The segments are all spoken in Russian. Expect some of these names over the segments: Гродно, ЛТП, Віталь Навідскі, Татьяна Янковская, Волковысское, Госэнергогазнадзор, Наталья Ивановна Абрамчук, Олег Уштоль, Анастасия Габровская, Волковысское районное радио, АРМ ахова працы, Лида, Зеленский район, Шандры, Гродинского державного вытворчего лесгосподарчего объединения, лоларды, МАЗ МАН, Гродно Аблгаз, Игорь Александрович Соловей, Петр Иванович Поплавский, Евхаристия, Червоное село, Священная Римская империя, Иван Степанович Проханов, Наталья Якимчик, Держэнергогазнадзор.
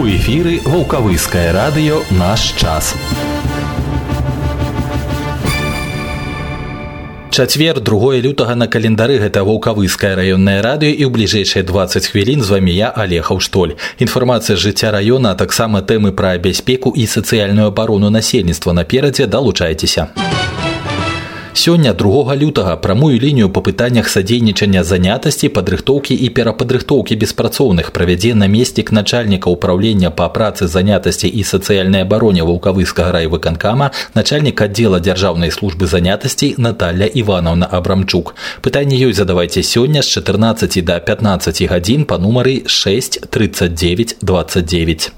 У эфиры Волковысское радио «Наш час». Чацвер, 2 лютага на календары, гэта Волковысское районное радио, и в ближайшие 20 хвилин с вами я, Олег Уштоль. Информация з жыцця района, а таксама темы про бяспеку и социальную оборону насельніцтва наперадзе, далучайтеся. Сёння 2 лютага прамую линию по пытаннях садзейнічання занятости, падрыхтоўкі и перападрыхтоўкі беспрацоўных правядзе наместник начальника управления по працы, занятости и социальной обороне Волковысского райвыканкама, начальник отдела державной службы занятости Наталья Ивановна Абрамчук. Пытанне ёй задавайте сёння с 14 до 15 гадзін по нумары 6 39 29.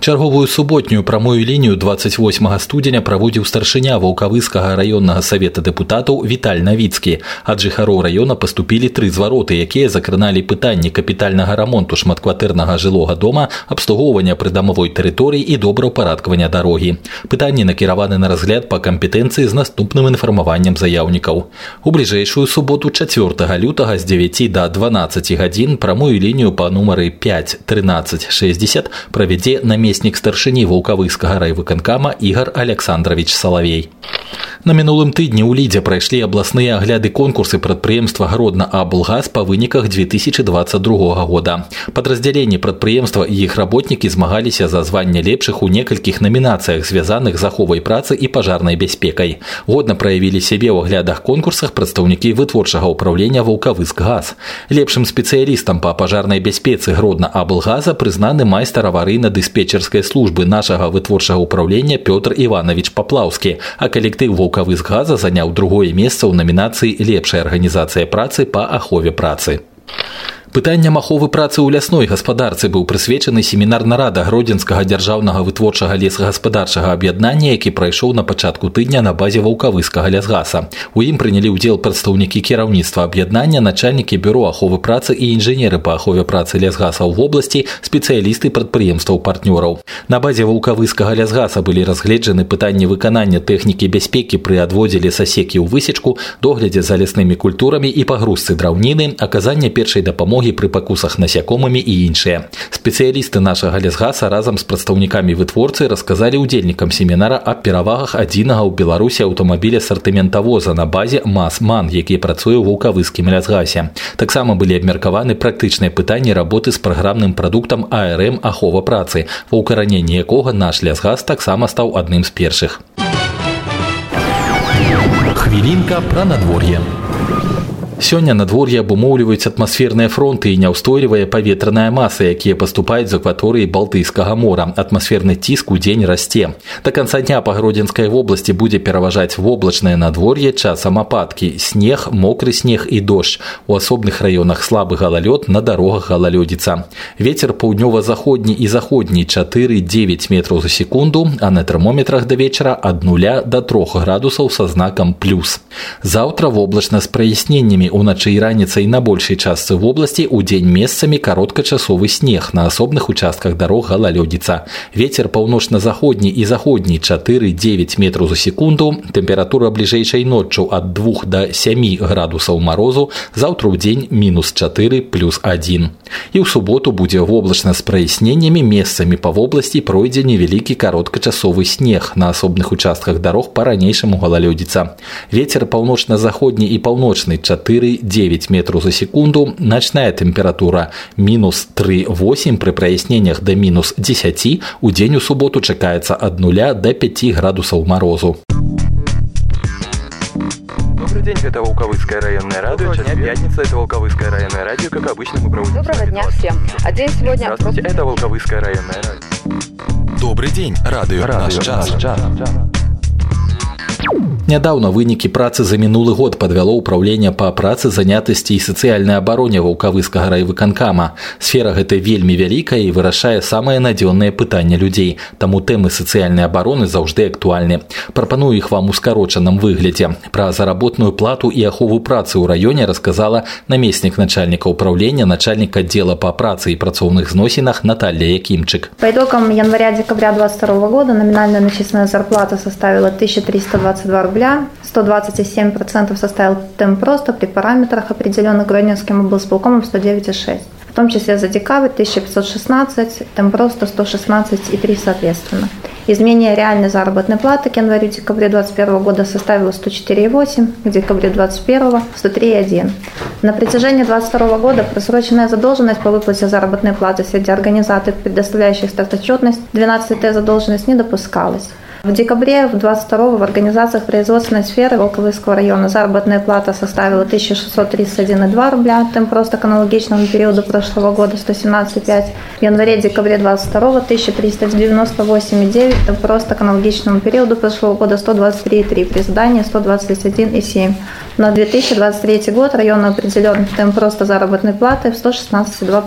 Чарговую суботнюю прамую линию 28 студзеня праводзіў старшыня Волковысского районного совета депутатов Віталь Навідскі. Ад жыхароў района поступили 3 звароты, якія закраналі пытанні капітальнага ремонту шматкватэрнага жылога дома, абслугоўвання прыдамавой тэрыторыі і добраўпарадкавання дарогі. Пытанні накіраваны на разгляд по компетенции с наступным інфармаваннем заяўнікаў. У ближайшую субботу 4 лютага с 9 до 12 гадзін прамую линию по нумары 5 13 60 проведе наместник старшыні Волковысского райвыканкама Игорь Александрович Соловей. На минулым тыдні у Лидзе прайшлі абласныя агляды конкурсы прадпрыемства Гродно Аблгаз по выніках 2022 года. Падраздзяленні прадпрыемства и их работники змагаліся за званне лепшых у некалькіх номинациях, звязаных з аховай працы и пажарнай бяспекай. Годна праявілі сябе ў аглядах конкурсах прадстаўнікі вытворчага ўправлення Волковысгаз. Лепшым спецыялістам па пажарнай бяспецы Гродно Аблгаза прызнаны майстар аварыйна-дыспетчерской службы нашага вытворчага ўправлення Петр Иванович Поплавский, а коллектив Волковысгаза занял 2 место у номинации «Лепшая организация працы по ахове працы». Пытанням аховы працы ў лясной гаспадарцы быў прысвечаны семінар нарада Гродинского державного вытворчего лесгосподарчего объединения, які прайшоў на пачатку тыдня на базе Волковысского лесгаза. У ім прынялі ўдзел прадстаўнікі кіраўніцтва об'яднання, начальники бюро аховы працы и инженеры по ахове працы лесгаса в области, специалисты прадпрыемстваў партнёраў. На базе Волковысского лесгаса были разгледжаны пытанні выканання техники бяспекі при адводзе лесасекі ў высечку, доглядзе за леснымі культурамі і пагрузцы драўніны, аказанне першай дапамогі при покусах насякомыми и иншее. Специалисты нашего лесгаса разом с представниками вытворцы рассказали удельникам семинара о перавагах адзінага у Беларуси автомобиля сортиментовоза на базе МАЗ МАН, який працуе в Волковысском лесгасе. Таксама были обмеркованы практичные пытания работы с программным продуктом АРМ ахова працы, во укоранении якого наш лесгас таксама стал одним из першых. Хвилинка про надворье. Сёння надвор'е абумоўліваюць атмасферныя фронты і няўстойлівая паветраная маса, якія паступаюць з акваторыі Балтыйскага мора. Атмасферны ціск у дзень расце. До канца дня па Гродзенскай вобласці будзе пераважаць воблачнае надвор'е, часам ападкі, снег, мокры снег і дождж. У асобных раёнах слабы галалёд, на дарогах галалёдзіца. Вецер паўднёва-заходні і заходні 4-9 метров за секунду, а на тэрмометрах да вечара ад 0 до 3 градусаў са знакам плюс. Заўтра воблачна з праясненнямі. Уначы і раніцай на большей частцы вобласці, удзень месцамі кароткачасовы снег, на асобных участках дарог галалёдзіца. Вецер паўночна-заходні і заходні 4-9 метров за секунду, температура ближайшей ночью от 2 до 7 градусов морозу, завтра в день минус 4 плюс 1. И в субботу будет воблачно с прояснениями, местами по области пройдет невеликий короткочасовый снег, на особных участках дорог по ранейшему галалёдзіца. Ветер полночно-заходний и полночный 4-9 метров за секунду, ночная температура минус 3-8, при прояснениях до минус 10, у день у субботу чекается от 0 до 5 градусов морозу. Добрый день, это Волковысское районное радио. Сейчас пятница, это Волковысское районное радио. Как обычно, мы проводим... Доброго дня всем. А день сегодня... Здравствуйте, это Волковысское районное радио. Добрый день, радио «Наш час». Недавно вынікі працы за минулый год подвяло управление по працы, занятости и социальной обороне Волковысского райвыканкама. Сфера гэта вельмі вялікая и вырашае самые надзённыя пытанні людей, тому темы социальной обороны заўжды актуальны. Пропоную их вам у скороченном выгляде. Про заработную плату и ахову працы у районе рассказала наместник начальника управления, начальник отдела по праце и працовных взносинах Наталья Якимчик. По итогам января-декабря 2022 года номинальная начисленная зарплата составила 1322 рубля. 127% составил темп роста при параметрах, определенных Гродненским облсполкомом 109,6. в том числе за декабрь 1516, там просто 116,3 соответственно. Изменение реальной заработной платы к январю-декабрю 2021 года составило 104,8, к декабрю 2021 – 103,1. На протяжении 2022 года просроченная задолженность по выплате заработной платы среди организаций, предоставляющих стартотчетность, 12-я задолженность не допускалась. В декабре 2022 в организациях производственной сферы Волковысского района заработная плата составила 1631,2 рубля, темп роста к аналогичному периоду прошлого года 117,5. В январе-декабре 2022 1398,9, темп роста к аналогичному периоду прошлого года 123,3, при задании 121,7. На 2023 год район определен темп роста заработной платы в 116,2%.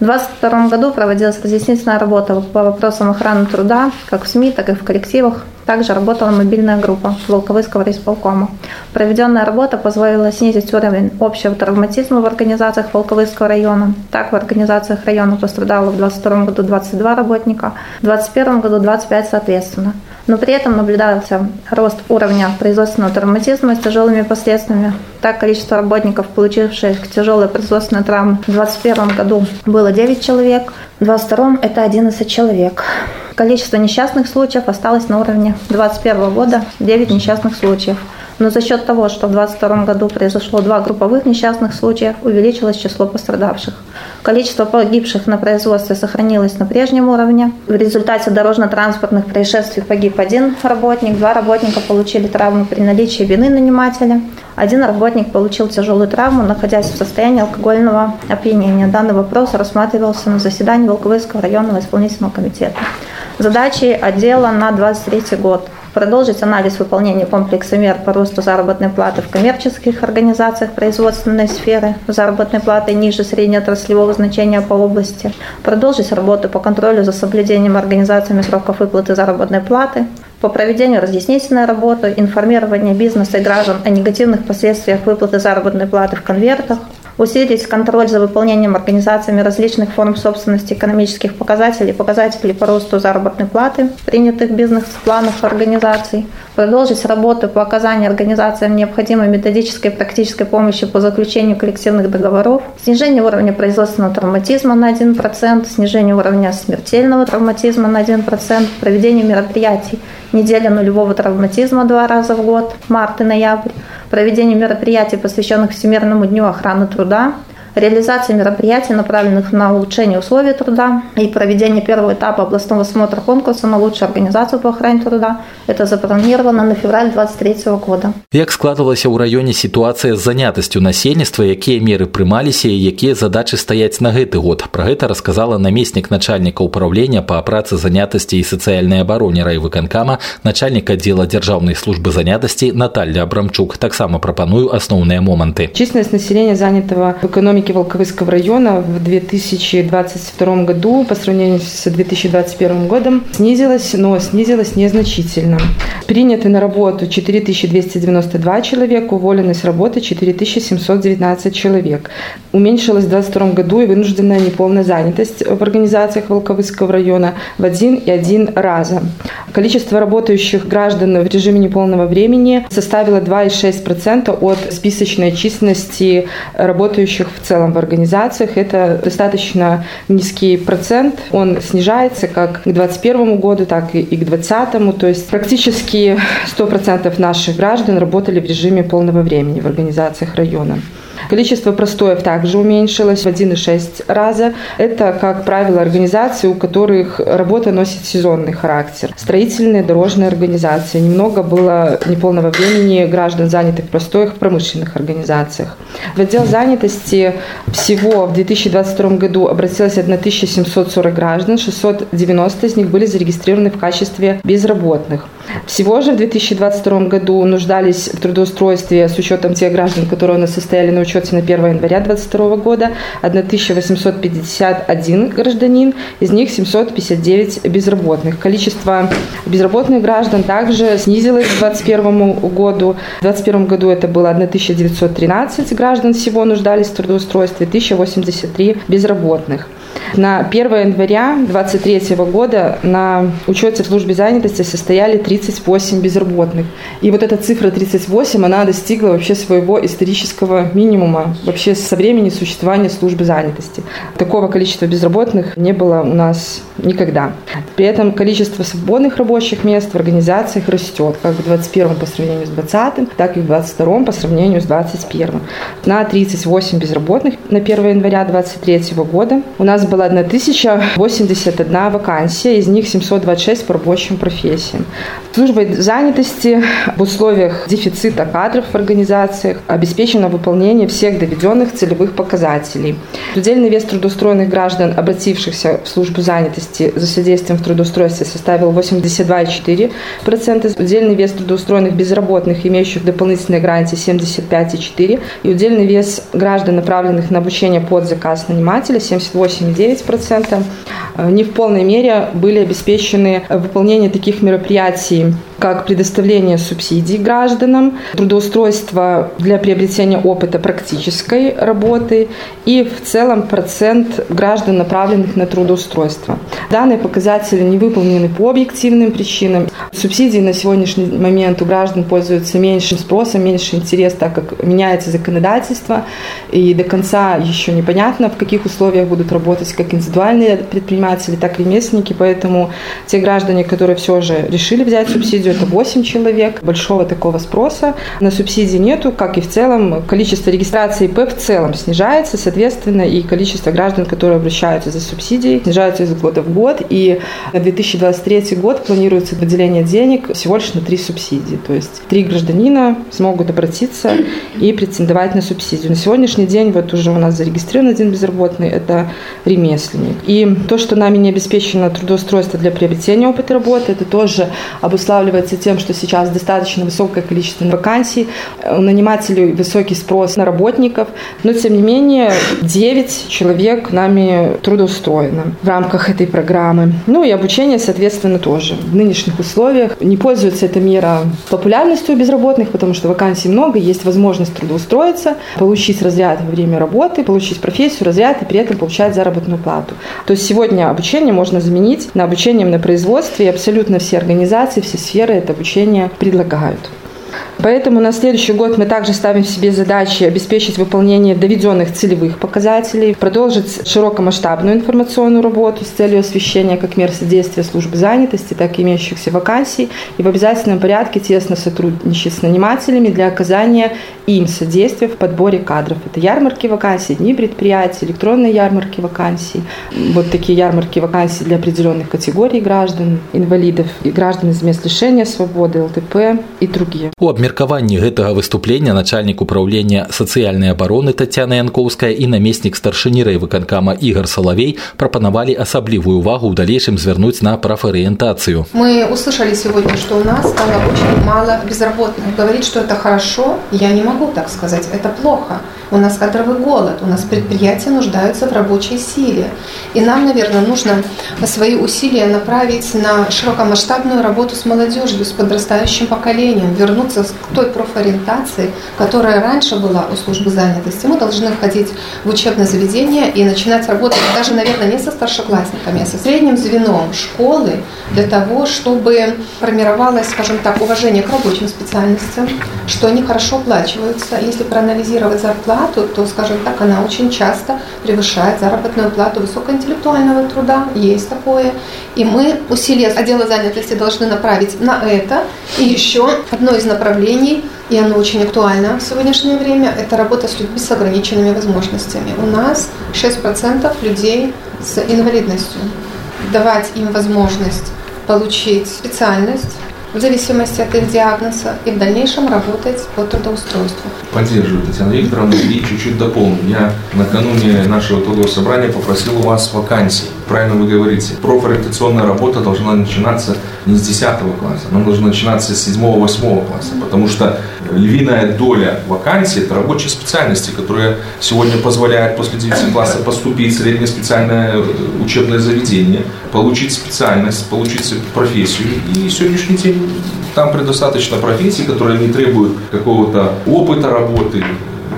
В 2022 году проводилась разъяснительная работа по вопросам охраны труда, как в СМИ, так и в коллективах. Также работала мобильная группа Волковысского райисполкома. Проведенная работа позволила снизить уровень общего травматизма в организациях Волковысского района. Так, в организациях района пострадало в 2022 году 22 работника, в 2021 году 25 соответственно. Но при этом наблюдался рост уровня производственного травматизма с тяжелыми последствиями. Так, количество работников, получивших тяжелые производственные травмы, в 2021 году было 9 человек, в 2022 это 11 человек. Количество несчастных случаев осталось на уровне 2021 года 9 несчастных случаев. Но за счет того, что в 2022 году произошло 2 групповых несчастных случаев, увеличилось число пострадавших. Количество погибших на производстве сохранилось на прежнем уровне. В результате дорожно-транспортных происшествий погиб 1 работник, 2 работника получили травму при наличии вины нанимателя, 1 работник получил тяжелую травму, находясь в состоянии алкогольного опьянения. Данный вопрос рассматривался на заседании Волковысского районного исполнительного комитета. Задачи отдела на 2023 год. Продолжить анализ выполнения комплекса мер по росту заработной платы в коммерческих организациях производственной сферы заработной платы ниже среднеотраслевого значения по области. Продолжить работу по контролю за соблюдением организациями сроков выплаты заработной платы. По проведению разъяснительной работы, информирования бизнеса и граждан о негативных последствиях выплаты заработной платы в конвертах. Усилить контроль за выполнением организациями различных форм собственности экономических показателей, показателей по росту заработной платы, принятых бизнес-планов организаций. Продолжить работу по оказанию организациям необходимой методической и практической помощи по заключению коллективных договоров. Снижение уровня производственного травматизма на 1%, снижение уровня смертельного травматизма на 1%, проведение мероприятий «Неделя нулевого травматизма» 2 раза в год, март и ноябрь, проведение мероприятий, посвященных Всемирному дню охраны труда, реализация мероприятий, направленных на улучшение условий труда и проведение первого этапа областного смотра конкурса на лучшую организацию по охране труда. Это запланировано на февраль 2023 года. Як складывалась у районе ситуация с занятостью населенства, какие меры прымались и какие задачи стоять на гэты год? Про это рассказала наместник начальника управления по праце занятости и социальной обороне райвыканкама, начальник отдела Державной службы занятости Наталья Абрамчук. Так само пропоную основные моменты. Численность населения, занятого в экономике Волковысского района, в 2022 году по сравнению с 2021 годом снизилась, но снизилась незначительно. Приняты на работу 4292 человека, уволены с работы 4719 человек. Уменьшилась в 2022 году и вынужденная неполная занятость в организациях Волковысского района в 1,1 раза. Количество работающих граждан в режиме неполного времени составило 2,6% от списочной численности работающих в целом в организациях. Это достаточно низкий процент. Он снижается как к 2021 году, так и к 2020. То есть практически 100% наших граждан работали в режиме полного времени в организациях района. Количество простоев также уменьшилось в 1,6 раза. Это, как правило, организации, у которых работа носит сезонный характер. Строительные, дорожные организации. Немного было неполного времени граждан, занятых в простоях в промышленных организациях. В отдел занятости всего в 2022 году обратилось 1740 граждан, 690 из них были зарегистрированы в качестве безработных. Всего же в 2022 году нуждались в трудоустройстве с учетом тех граждан, которые у нас состояли на учете на 1 января 2022 года, 1851 гражданин, из них 759 безработных. Количество безработных граждан также снизилось к 2021 году. В 2021 году это было 1913 граждан всего нуждались в трудоустройстве, 1083 безработных. На 1 января 2023 года на учете в службе занятости состояли 38 безработных. И вот эта цифра 38, она достигла вообще своего исторического минимума вообще со времени существования службы занятости. Такого количества безработных не было у нас никогда. При этом количество свободных рабочих мест в организациях растет как в 2021 по сравнению с 2020, так и в 2022 по сравнению с 2021. На 38 безработных на 1 января 2023 года у нас была 1081 вакансия, из них 726 по рабочим профессиям. Служба занятости в условиях дефицита кадров в организациях обеспечено выполнение всех доведенных целевых показателей. Предельный вес трудоустроенных граждан, обратившихся в службу занятости за содействием в трудоустройстве, составил 82,4%. Удельный вес трудоустроенных безработных, имеющих дополнительные гарантии, 75,4%. И удельный вес граждан, направленных на обучение под заказ нанимателя, 78,9%. Не в полной мере были обеспечены выполнение таких мероприятий, как предоставление субсидий гражданам, трудоустройство для приобретения опыта практической работы и в целом процент граждан, направленных на трудоустройство. Данные показатели не выполнены по объективным причинам. Субсидии на сегодняшний момент у граждан пользуются меньшим спросом, меньше интереса, так как меняется законодательство, и до конца еще непонятно, в каких условиях будут работать как индивидуальные предприниматели, так и ремесленники, поэтому те граждане, которые все же решили взять субсидию, это 8 человек, большого такого спроса на субсидии нету, как и в целом количество регистрации ИП в целом снижается, соответственно, и количество граждан, которые обращаются за субсидией, снижается из года в год, и на 2023 год планируется выделение денег всего лишь на 3 субсидии, то есть 3 гражданина смогут обратиться и претендовать на субсидию. На сегодняшний день вот уже у нас зарегистрирован один безработный, это ремесленник. И то, что нами не обеспечено трудоустройство для приобретения опыта работы, это тоже обуславливается тем, что сейчас достаточно высокое количество вакансий, у нанимателей высокий спрос на работников, но тем не менее 9 человек нами трудоустроено в рамках этой программы. Ну и обучение, соответственно, тоже в нынешних условиях. Не пользуется эта мера популярностью у безработных, потому что вакансий много, есть возможность трудоустроиться, получить разряд во время работы, получить профессию, разряд и при этом получать заработную плату. То есть сегодня обучение можно заменить на обучение на производстве, и абсолютно все организации, все сферы это обучение предлагают. Поэтому на следующий год мы также ставим себе задачи обеспечить выполнение доведенных целевых показателей, продолжить широкомасштабную информационную работу с целью освещения как мер содействия службы занятости, так и имеющихся вакансий, и в обязательном порядке тесно сотрудничать с нанимателями для оказания им содействия в подборе кадров. Это ярмарки вакансий, дни предприятий, электронные ярмарки вакансий, вот такие ярмарки вакансий для определенных категорий граждан, инвалидов и граждан из мест лишения свободы, ЛТП и другие. В меркаванні гэтага выступлення начальник управления социальной обороны Татьяна Янковская и наместник старшыні райвыканкама Игорь Соловей пропоновали особливую увагу в дальнейшем звернуть на профориентацию. Мы услышали сегодня, что у нас стало очень мало безработных. Говорит, что это хорошо, я не могу так сказать, это плохо. У нас кадровый голод, у нас предприятия нуждаются в рабочей силе. И нам, наверное, нужно свои усилия направить на широкомасштабную работу с молодежью, с подрастающим поколением, вернуться с к той профориентации, которая раньше была у службы занятости. Мы должны входить в учебное заведение и начинать работать даже, наверное, не со старшеклассниками, а со средним звеном школы для того, чтобы формировалось, скажем так, уважение к рабочим специальностям, что они хорошо оплачиваются. Если проанализировать зарплату, то, скажем так, она очень часто превышает заработную плату высокоинтеллектуального труда. Есть такое. И мы усилия отдела занятости должны направить на это. И еще одно из направлений, и оно очень актуально в сегодняшнее время, это работа с людьми с ограниченными возможностями. У нас 6% людей с инвалидностью. Давать им возможность получить специальность в зависимости от их диагноза и в дальнейшем работать по трудоустройству. Поддерживаю Татьяну Викторовну и чуть-чуть дополню. Я накануне нашего итогового собрания попросил у вас вакансий. Правильно вы говорите, профориентационная работа должна начинаться не с 10 класса, она должна начинаться с 7-8 класса, потому что львиная доля вакансий – это рабочие специальности, которые сегодня позволяют после 9 класса поступить в среднее специальное учебное заведение, получить специальность, получить профессию. И сегодняшний день там предостаточно профессий, которые не требуют какого-то опыта работы.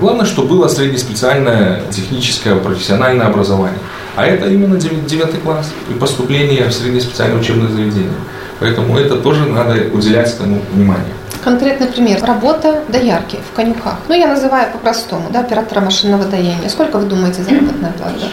Главное, чтобы было среднеспециальное техническое профессиональное образование. А это именно 9 класс и поступление в среднеспециальное учебное заведение. Поэтому это тоже надо уделять этому внимание. Конкретный пример. Работа доярки в конюхах. Я называю по-простому, оператора машинного доения. Сколько, вы думаете, заработная плата?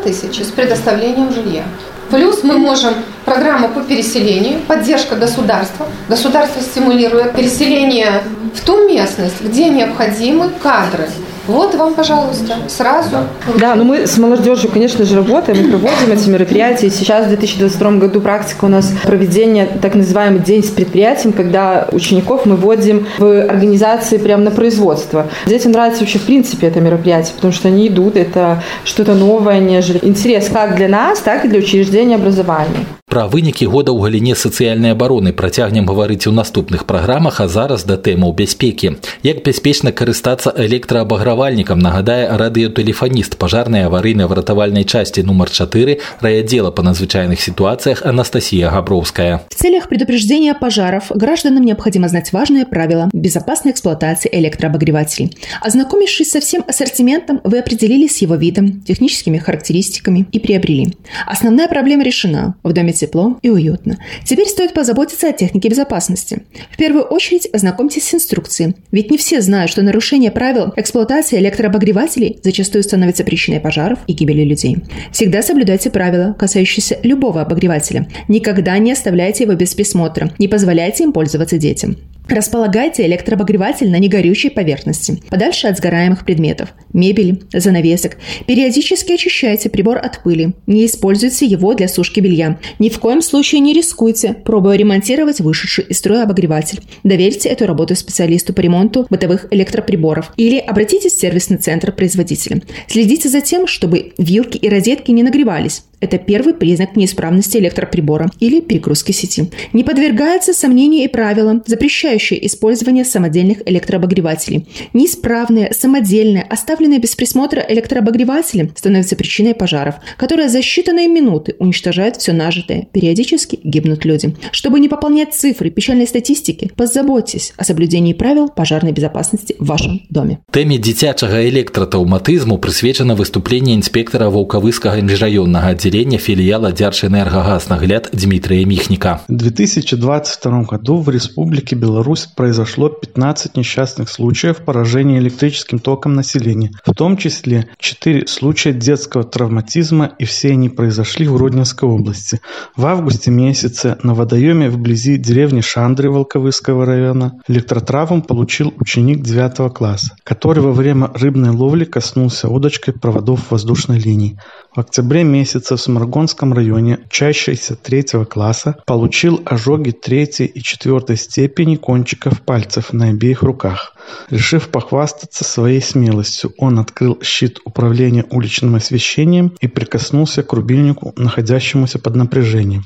1500 с предоставлением жилья. Плюс мы можем программу по переселению, поддержка государства. Государство стимулирует переселение в ту местность, где необходимы кадры. Вот вам, пожалуйста, сразу. Да, мы с молодежью, конечно же, работаем, мы проводим эти мероприятия. Сейчас в 2022 году практика у нас проведение так называемый день с предприятием, когда учеников мы вводим в организации прямо на производство. Детям нравится вообще в принципе это мероприятие, потому что они идут, это что-то новое, нежели интерес как для нас, так и для учреждения образования. Пра вынікі года ў галіне сацыяльнай абароны працягнем гаварыць у наступных праграмах, а зараз да тэмы бяспекі. Як бяспечна карыстацца электраабагравальнікам, нагадае радыётэлефаніст пажарнай аварыйна-выратавальнай часті номер 4 райадзела па надзвычайных сітуацыях Анастасия Габровская. В целях предупреждения пожаров гражданам необходимо знать важные правила безопасной эксплуатации электрообогревателей. Ознакомившись со всем ассортиментом, вы определились с его видом, техническими характеристиками и приобрели. Основная проблема решена. В доме тепло и уютно. Теперь стоит позаботиться о технике безопасности. В первую очередь ознакомьтесь с инструкцией, ведь не все знают, что нарушение правил эксплуатации электрообогревателей зачастую становится причиной пожаров и гибели людей. Всегда соблюдайте правила, касающиеся любого обогревателя. Никогда не оставляйте его без присмотра, не позволяйте им пользоваться детям. Располагайте электрообогреватель на негорючей поверхности, подальше от сгораемых предметов, мебели, занавесок. Периодически очищайте прибор от пыли, не используйте его для сушки белья. Ни в коем случае не рискуйте, пробуя ремонтировать вышедший из строя обогреватель. Доверьте эту работу специалисту по ремонту бытовых электроприборов или обратитесь в сервисный центр производителя. Следите за тем, чтобы вилки и розетки не нагревались. Это первый признак неисправности электроприбора или перегрузки сети. Не подвергаются сомнению и правила, запрещающие использование самодельных электрообогревателей. Неисправные, самодельные, оставленные без присмотра электрообогреватели становятся причиной пожаров, которые за считанные минуты уничтожают все нажитое. Периодически гибнут люди. Чтобы не пополнять цифры печальной статистики, позаботьтесь о соблюдении правил пожарной безопасности в вашем доме. Теме дзіцячага электратаўматызму прысвечана выступление инспектора Волковысского межрайонного отдела филиала «Держэнергогазнадзор» Дмитрия Михника. В 2022 году в Республике Беларусь произошло 15 несчастных случаев поражения электрическим током населения, в том числе 4 случая детского травматизма, и все они произошли в Гродненской области. В августе месяце на водоеме вблизи деревни Шандры Волковысского района электротравму получил ученик 9 класса, который во время рыбной ловли коснулся удочкой проводов воздушной линии. В октябре месяце в Сморгонском районе учащийся 3 класса получил ожоги 3 и 4 степени кончиков пальцев на обеих руках. Решив похвастаться своей смелостью, он открыл щит управления уличным освещением и прикоснулся к рубильнику, находящемуся под напряжением.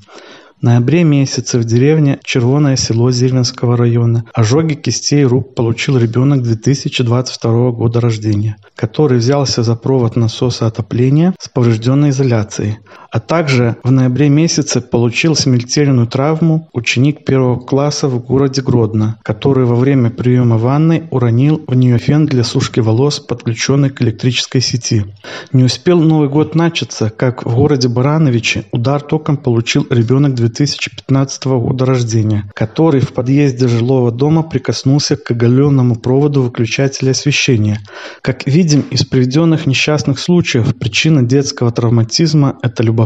В ноябре месяце в деревне Червоное село Зеленского района ожоги кистей рук получил ребенок 2022 года рождения, который взялся за провод насоса отопления с поврежденной изоляцией. А также в ноябре месяце получил смертельную травму ученик 1 класса в городе Гродно, который во время приема ванной уронил в нее фен для сушки волос, подключенный к электрической сети. Не успел Новый год начаться, как в городе Барановичи удар током получил ребенок 2015 года рождения, который в подъезде жилого дома прикоснулся к оголенному проводу выключателя освещения. Как видим из приведенных несчастных случаев, причина детского травматизма – это любопытство.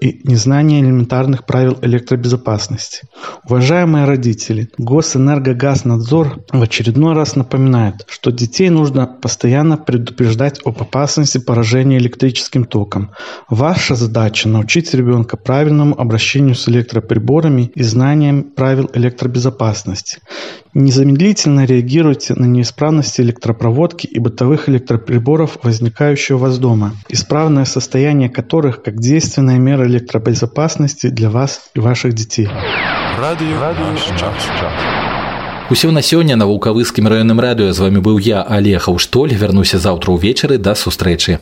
И незнание элементарных правил электробезопасности. Уважаемые родители, Госэнергогазнадзор в очередной раз напоминает, что детей нужно постоянно предупреждать об опасности поражения электрическим током. Ваша задача – научить ребенка правильному обращению с электроприборами и знаниям правил электробезопасности. Незамедлительно реагируйте на неисправности электропроводки и бытовых электроприборов, возникающие у вас дома, исправное состояние которых как действенная мера электробезопасности для вас и ваших детей. Усё на сёння на Волковысскім раённым радыё. З вами быў я, Олег Уштоль. Вернуся заўтра ўвечары. Да сустрэчы.